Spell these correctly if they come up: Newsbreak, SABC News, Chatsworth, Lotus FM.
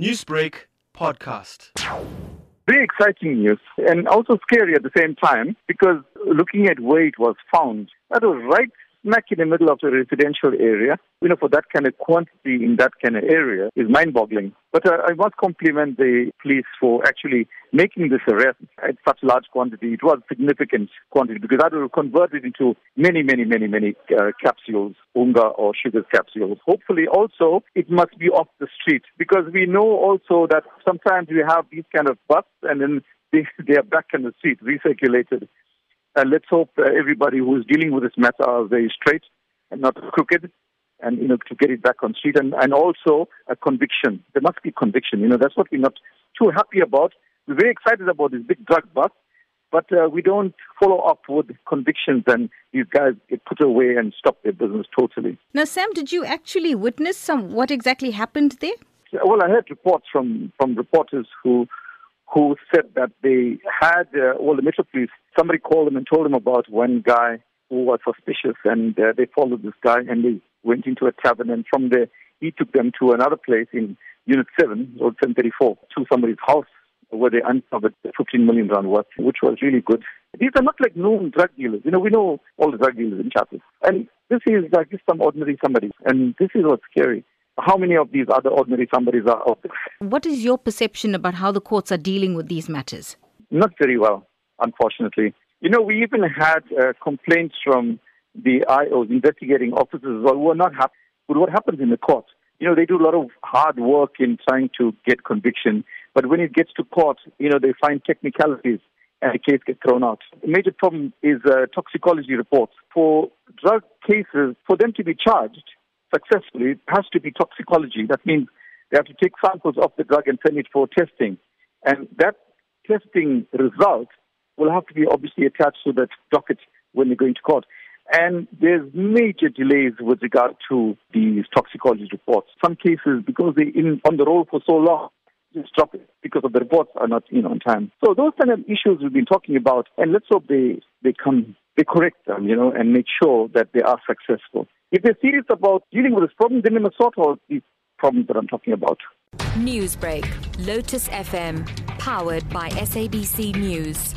Newsbreak podcast. Very exciting news and also scary at the same time, because looking at where it was found, that was right smack in the middle of the residential area. You know, for that kind of quantity in that kind of area is mind-boggling. But I must compliment the police for actually making this arrest at such large quantity. It was significant quantity, because that will convert it into many capsules, unga or sugar capsules. Hopefully also it must be off the street, because we know also that sometimes we have these kind of busts and then they are back in the street, recirculated. And let's hope everybody who is dealing with this matter are very straight and not crooked, and, you know, to get it back on street. And also a conviction. There must be conviction. You know, that's what we're not too happy about. We're very excited about this big drug bust, but we don't follow up with convictions, and these guys get put away and stop their business totally. Now, Sam, did you actually witness what exactly happened there? Well, I heard reports from reporters who said that they had, the Metro Police, somebody called them and told them about one guy who was suspicious, and they followed this guy and they went into a tavern, and from there he took them to another place in Unit 7, Road 734, to somebody's house where they uncovered 15 million rand worth, which was really good. These are not like known drug dealers. You know, we know all the drug dealers in Chatsworth. And this is like just some ordinary somebody, and this is what's scary. How many of these other ordinary somebodies are out there? What is your perception about how the courts are dealing with these matters? Not very well, unfortunately. You know, we even had complaints from the IOs, investigating officers, who are not happy with what happens in the court. You know, they do a lot of hard work in trying to get conviction, but when it gets to court, you know, they find technicalities and the case gets thrown out. The major problem is toxicology reports. For drug cases, for them to be charged successfully, it has to be toxicology. That means they have to take samples of the drug and send it for testing. And that testing result will have to be obviously attached to that docket when they go into court. And there's major delays with regard to these toxicology reports. Some cases, because they're on the roll for so long, just drop it because of the reports are not in on time. So those kind of issues we've been talking about, and let's hope they correct them, you know, and make sure that they are successful. If they're serious about dealing with this problem, then they must sort out these problems that I'm talking about. Newsbreak, Lotus FM, powered by SABC News.